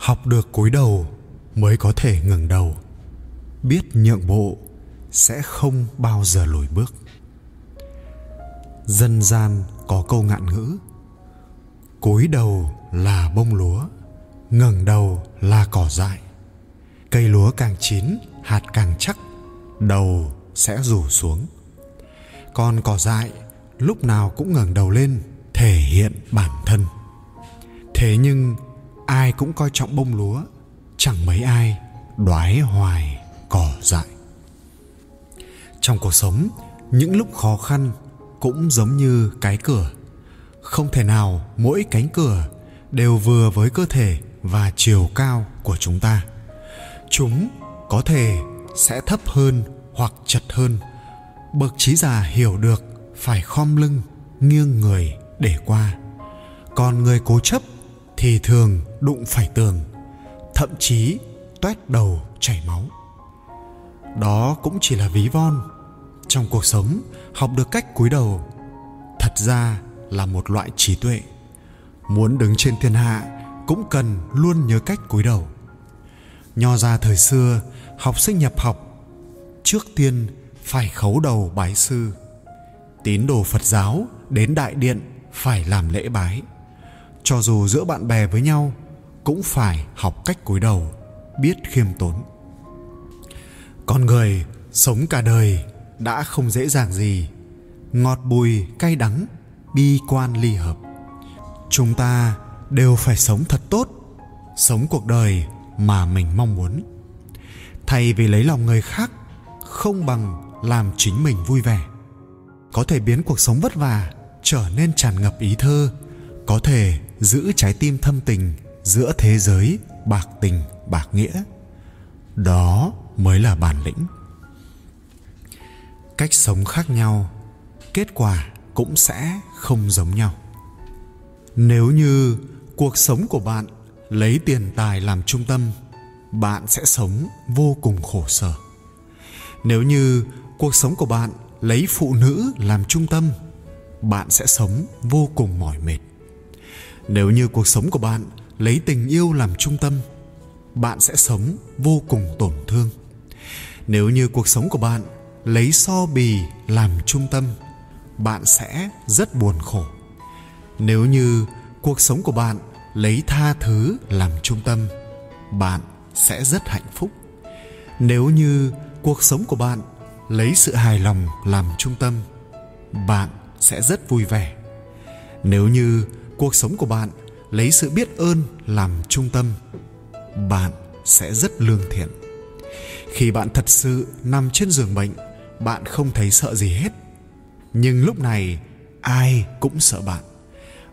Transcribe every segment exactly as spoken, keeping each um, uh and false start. Học được cúi đầu mới có thể ngẩng đầu. Biết nhượng bộ sẽ không bao giờ lùi bước. Dân gian có câu ngạn ngữ: cúi đầu là bông lúa, ngẩng đầu là cỏ dại. Cây lúa càng chín, hạt càng chắc, đầu sẽ rủ xuống. Còn cỏ dại lúc nào cũng ngẩng đầu lên, thể hiện bản thân. Thế nhưng ai cũng coi trọng bông lúa, chẳng mấy ai đoái hoài cỏ dại. Trong cuộc sống, những lúc khó khăn cũng giống như cái cửa. Không thể nào mỗi cánh cửa đều vừa với cơ thể và chiều cao của chúng ta. Chúng có thể sẽ thấp hơn hoặc chật hơn. Bậc trí già hiểu được phải khom lưng, nghiêng người để qua. Còn người cố chấp thì thường đụng phải tường, thậm chí toét đầu chảy máu. Đó cũng chỉ là ví von. Trong cuộc sống, học được cách cúi đầu thật ra là một loại trí tuệ. Muốn đứng trên thiên hạ cũng cần luôn nhớ cách cúi đầu. Nho gia thời xưa, học sinh nhập học trước tiên phải khấu đầu bái sư. Tín đồ Phật giáo đến đại điện phải làm lễ bái. Cho dù giữa bạn bè với nhau cũng phải học cách cúi đầu, biết khiêm tốn. Con người sống cả đời đã không dễ dàng gì. Ngọt bùi cay đắng, bi quan ly hợp, chúng ta đều phải sống thật tốt, sống cuộc đời mà mình mong muốn. Thay vì lấy lòng người khác, không bằng làm chính mình vui vẻ. Có thể biến cuộc sống vất vả trở nên tràn ngập ý thơ, có thể giữ trái tim thâm tình giữa thế giới bạc tình bạc nghĩa. Đó mới là bản lĩnh. Cách sống khác nhau, kết quả cũng sẽ không giống nhau. Nếu như cuộc sống của bạn lấy tiền tài làm trung tâm, bạn sẽ sống vô cùng khổ sở. Nếu như cuộc sống của bạn lấy phụ nữ làm trung tâm, bạn sẽ sống vô cùng mỏi mệt. Nếu như cuộc sống của bạn lấy tình yêu làm trung tâm, bạn sẽ sống vô cùng tổn thương. Nếu như cuộc sống của bạn lấy so bì làm trung tâm, bạn sẽ rất buồn khổ. Nếu như cuộc sống của bạn lấy tha thứ làm trung tâm, bạn sẽ rất hạnh phúc. Nếu như cuộc sống của bạn lấy sự hài lòng làm trung tâm, bạn sẽ rất vui vẻ. Nếu như cuộc sống của bạn lấy sự biết ơn làm trung tâm, bạn sẽ rất lương thiện. Khi bạn thật sự nằm trên giường bệnh, bạn không thấy sợ gì hết. Nhưng lúc này ai cũng sợ bạn.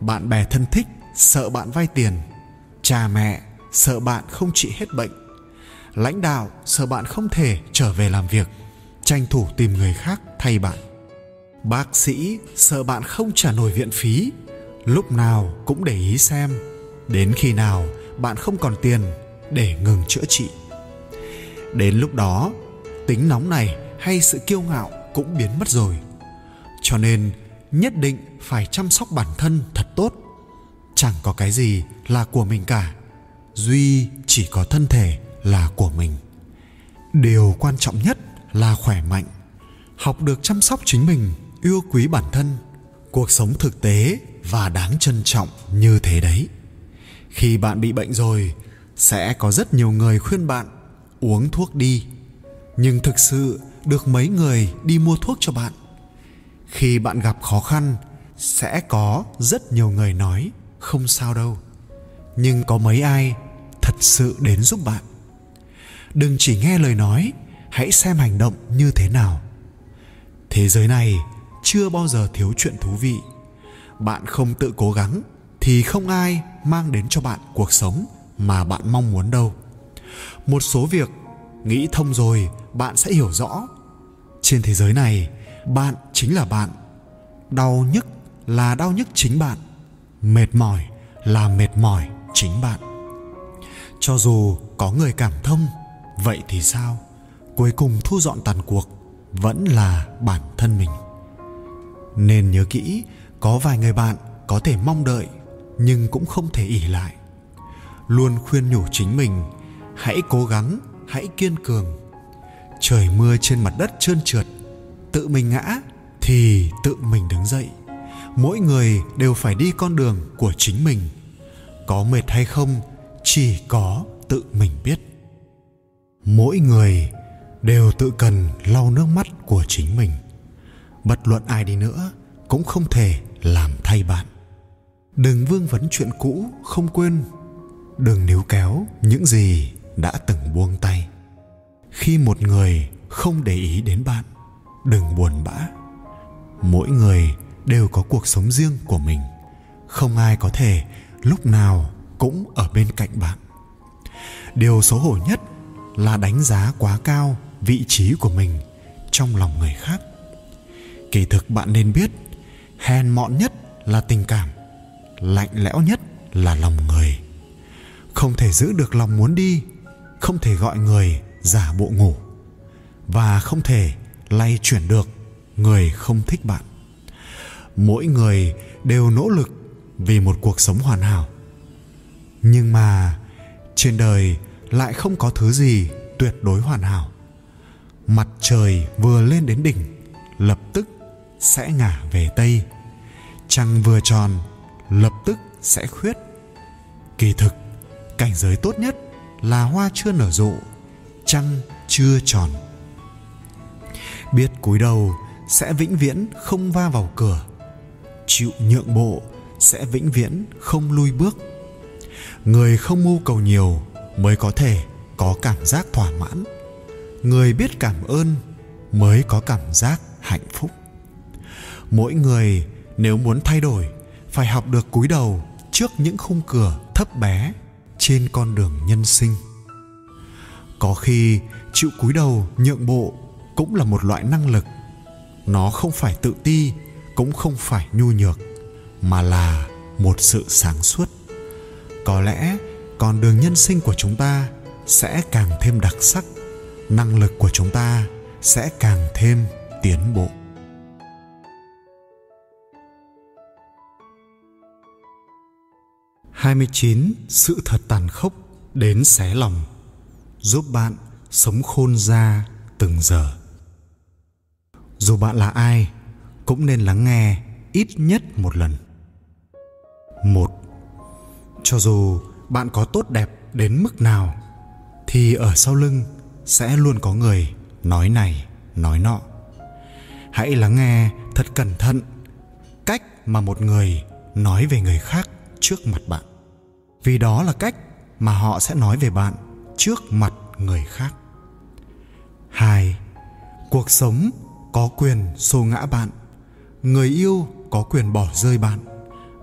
Bạn bè thân thích sợ bạn vay tiền, cha mẹ sợ bạn không trị hết bệnh, lãnh đạo sợ bạn không thể trở về làm việc, tranh thủ tìm người khác thay bạn. Bác sĩ sợ bạn không trả nổi viện phí, lúc nào cũng để ý xem đến khi nào bạn không còn tiền để ngừng chữa trị. Đến lúc đó, tính nóng này hay sự kiêu ngạo cũng biến mất rồi. Cho nên nhất định phải chăm sóc bản thân thật tốt. Chẳng có cái gì là của mình cả, duy chỉ có thân thể là của mình. Điều quan trọng nhất là khỏe mạnh. Học được chăm sóc chính mình, yêu quý bản thân, cuộc sống thực tế và đáng trân trọng như thế đấy. Khi bạn bị bệnh rồi, sẽ có rất nhiều người khuyên bạn uống thuốc đi, nhưng thực sự được mấy người đi mua thuốc cho bạn. Khi bạn gặp khó khăn, sẽ có rất nhiều người nói không sao đâu, nhưng có mấy ai thật sự đến giúp bạn. Đừng chỉ nghe lời nói, hãy xem hành động như thế nào. Thế giới này chưa bao giờ thiếu chuyện thú vị. Bạn không tự cố gắng thì không ai mang đến cho bạn cuộc sống mà bạn mong muốn đâu. Một số việc nghĩ thông rồi bạn sẽ hiểu rõ. Trên thế giới này, bạn chính là bạn. Đau nhức là đau nhức chính bạn, mệt mỏi là mệt mỏi chính bạn. Cho dù có người cảm thông, vậy thì sao? Cuối cùng thu dọn tàn cuộc vẫn là bản thân mình. Nên nhớ kỹ, có vài người bạn có thể mong đợi nhưng cũng không thể ỷ lại. luôn khuyên nhủ chính mình, hãy cố gắng, hãy kiên cường. Trời mưa trên mặt đất trơn trượt, tự mình ngã thì tự mình đứng dậy. Mỗi người đều phải đi con đường của chính mình. Có mệt hay không, chỉ có tự mình biết. Mỗi người đều tự cần lau nước mắt của chính mình. Bất luận ai đi nữa cũng không thể làm thay bạn. Đừng vương vấn chuyện cũ không quên. Đừng níu kéo những gì đã từng buông tay. Khi một người không để ý đến bạn, đừng buồn bã. Mỗi người đều có cuộc sống riêng của mình. Không ai có thể lúc nào cũng ở bên cạnh bạn. Điều xấu hổ nhất là đánh giá quá cao vị trí của mình trong lòng người khác. Kỳ thực bạn nên biết, hèn mọn nhất là tình cảm, lạnh lẽo nhất là lòng người. Không thể giữ được lòng muốn đi, không thể gọi người giả bộ ngủ, và không thể lay chuyển được người không thích bạn. Mỗi người đều nỗ lực vì một cuộc sống hoàn hảo. Nhưng mà trên đời lại không có thứ gì tuyệt đối hoàn hảo. Mặt trời vừa lên đến đỉnh, lập tức sẽ ngả về tây. Trăng vừa tròn, lập tức sẽ khuyết. Kỳ thực, cảnh giới tốt nhất là hoa chưa nở rộ, trăng chưa tròn. Biết cúi đầu sẽ vĩnh viễn không va vào cửa. Chịu nhượng bộ sẽ vĩnh viễn không lui bước. Người không mưu cầu nhiều mới có thể có cảm giác thỏa mãn. Người biết cảm ơn mới có cảm giác hạnh phúc. Mỗi người nếu muốn thay đổi, phải học được cúi đầu trước những khung cửa thấp bé trên con đường nhân sinh. Có khi chịu cúi đầu nhượng bộ cũng là một loại năng lực. Nó không phải tự ti, cũng không phải nhu nhược, mà là một sự sáng suốt. Có lẽ con đường nhân sinh của chúng ta sẽ càng thêm đặc sắc, năng lực của chúng ta sẽ càng thêm tiến bộ. hai mươi chín. Sự thật tàn khốc đến xé lòng, giúp bạn sống khôn ra từng giờ. Dù bạn là ai, cũng nên lắng nghe ít nhất một lần. Một, cho dù bạn có tốt đẹp đến mức nào, thì ở sau lưng sẽ luôn có người nói này, nói nọ. Hãy lắng nghe thật cẩn thận cách mà một người nói về người khác trước mặt bạn, vì đó là cách mà họ sẽ nói về bạn trước mặt người khác. Hai, cuộc sống có quyền xô ngã bạn, người yêu có quyền bỏ rơi bạn,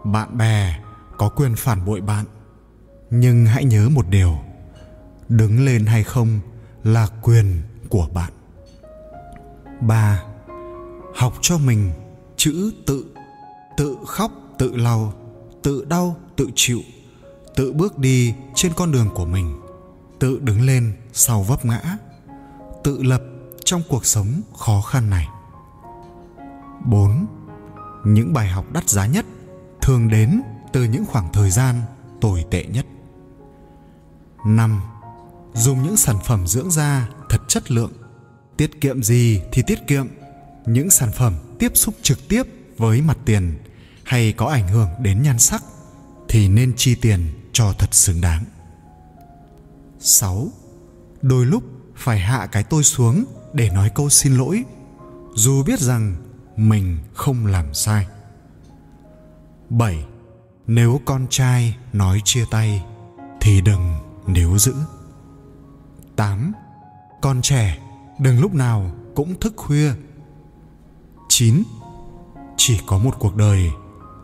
bạn bè có quyền phản bội bạn. Nhưng hãy nhớ một điều, đứng lên hay không là quyền của bạn. Ba, học cho mình chữ tự. Tự khóc, tự lau, tự đau, tự chịu, tự bước đi trên con đường của mình, tự đứng lên sau vấp ngã, tự lập trong cuộc sống khó khăn này. Bốn, những bài học đắt giá nhất thường đến từ những khoảng thời gian tồi tệ nhất. Năm, dùng những sản phẩm dưỡng da thật chất lượng. Tiết kiệm gì thì tiết kiệm. Những sản phẩm tiếp xúc trực tiếp với mặt tiền hay có ảnh hưởng đến nhan sắc thì nên chi tiền cho thật xứng đáng. Sáu, đôi lúc phải hạ cái tôi xuống để nói câu xin lỗi, dù biết rằng mình không làm sai. Bảy, nếu con trai nói chia tay thì đừng níu giữ. Tám, con trẻ đừng lúc nào cũng thức khuya. Chín, chỉ có một cuộc đời,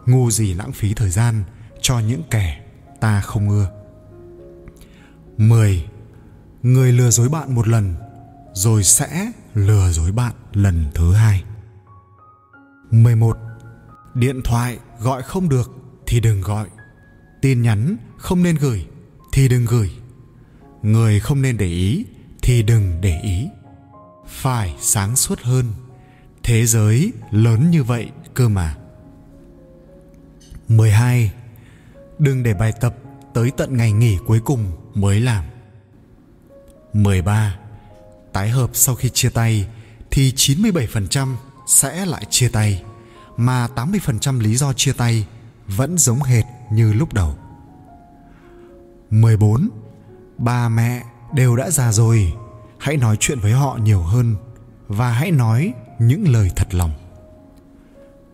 ngu gì lãng phí thời gian cho những kẻ ta không ưa. Mười, người lừa dối bạn một lần rồi sẽ lừa dối bạn lần thứ hai. Mười một, điện thoại gọi không được thì đừng gọi. Tin nhắn không nên gửi thì đừng gửi. Người không nên để ý thì đừng để ý. Phải sáng suốt hơn. Thế giới lớn như vậy cơ mà. Mười hai, đừng để bài tập tới tận ngày nghỉ cuối cùng mới làm. mười ba. Tái hợp sau khi chia tay thì chín mươi bảy phần trăm sẽ lại chia tay, mà tám mươi phần trăm lý do chia tay vẫn giống hệt như lúc đầu. mười bốn. Bà mẹ đều đã già rồi, hãy nói chuyện với họ nhiều hơn và hãy nói những lời thật lòng.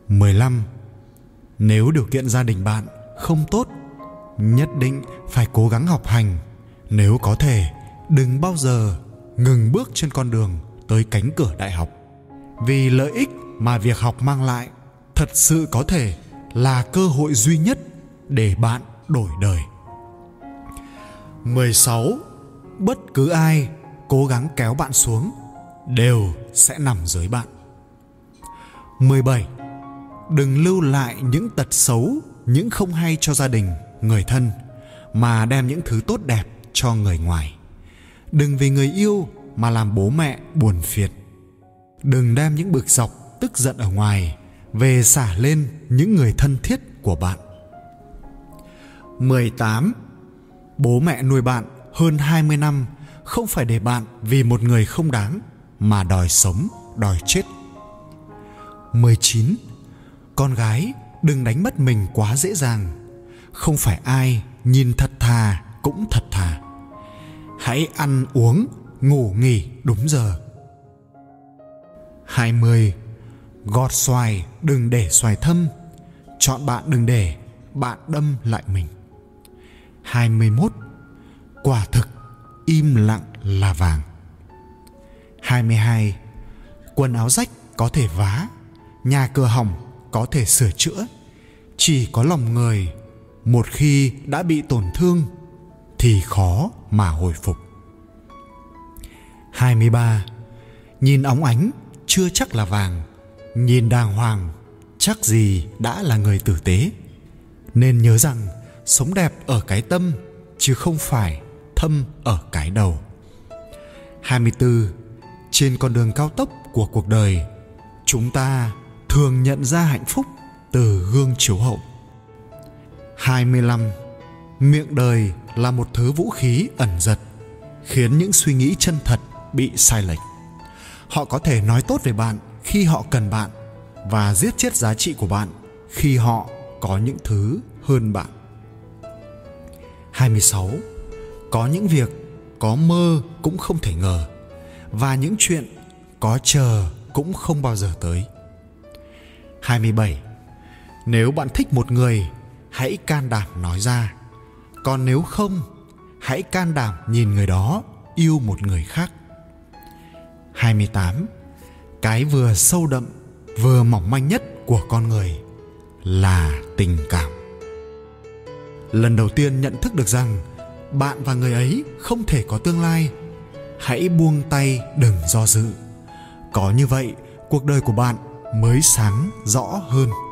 mười lăm. Nếu điều kiện gia đình bạn không tốt, nhất định phải cố gắng học hành. Nếu có thể, đừng bao giờ ngừng bước trên con đường tới cánh cửa đại học, vì lợi ích mà việc học mang lại thật sự có thể là cơ hội duy nhất để bạn đổi đời. mười sáu. Bất cứ ai cố gắng kéo bạn xuống đều sẽ nằm dưới bạn. mười bảy. Đừng lưu lại những tật xấu, những không hay cho gia đình, người thân, mà đem những thứ tốt đẹp cho người ngoài. Đừng vì người yêu mà làm bố mẹ buồn phiền. Đừng đem những bực dọc, tức giận ở ngoài về xả lên những người thân thiết của bạn. mười tám. Bố mẹ nuôi bạn hơn hai mươi năm không phải để bạn vì một người không đáng mà đòi sống, đòi chết. mười chín. Con gái đừng đánh mất mình quá dễ dàng. Không phải ai nhìn thật thà cũng thật thà. Hãy ăn uống, ngủ nghỉ đúng giờ. hai mươi. Gọt xoài đừng để xoài thâm. Chọn bạn đừng để bạn đâm lại mình. hai mươi mốt. Quả thực im lặng là vàng. hai mươi hai. Quần áo rách có thể vá, nhà cửa hỏng có thể sửa chữa. Chỉ có lòng người, một khi đã bị tổn thương thì khó mà hồi phục. hai mươi ba. Nhìn óng ánh chưa chắc là vàng, nhìn đàng hoàng chắc gì đã là người tử tế. Nên nhớ rằng sống đẹp ở cái tâm chứ không phải thâm ở cái đầu. hai mươi tư. Trên con đường cao tốc của cuộc đời, chúng ta thường nhận ra hạnh phúc từ gương chiếu hậu. hai mươi lăm. Miệng đời là một thứ vũ khí ẩn dật, khiến những suy nghĩ chân thật bị sai lệch. Họ có thể nói tốt về bạn khi họ cần bạn và giết chết giá trị của bạn khi họ có những thứ hơn bạn. hai mươi sáu. Có những việc có mơ cũng không thể ngờ, và những chuyện có chờ cũng không bao giờ tới. hai mươi bảy. Nếu bạn thích một người, hãy can đảm nói ra. Còn nếu không, hãy can đảm nhìn người đó yêu một người khác. hai mươi tám. Cái vừa sâu đậm, vừa mỏng manh nhất của con người là tình cảm. Lần đầu tiên nhận thức được rằng bạn và người ấy không thể có tương lai, hãy buông tay đừng do dự. Có như vậy, cuộc đời của bạn mới sáng rõ hơn.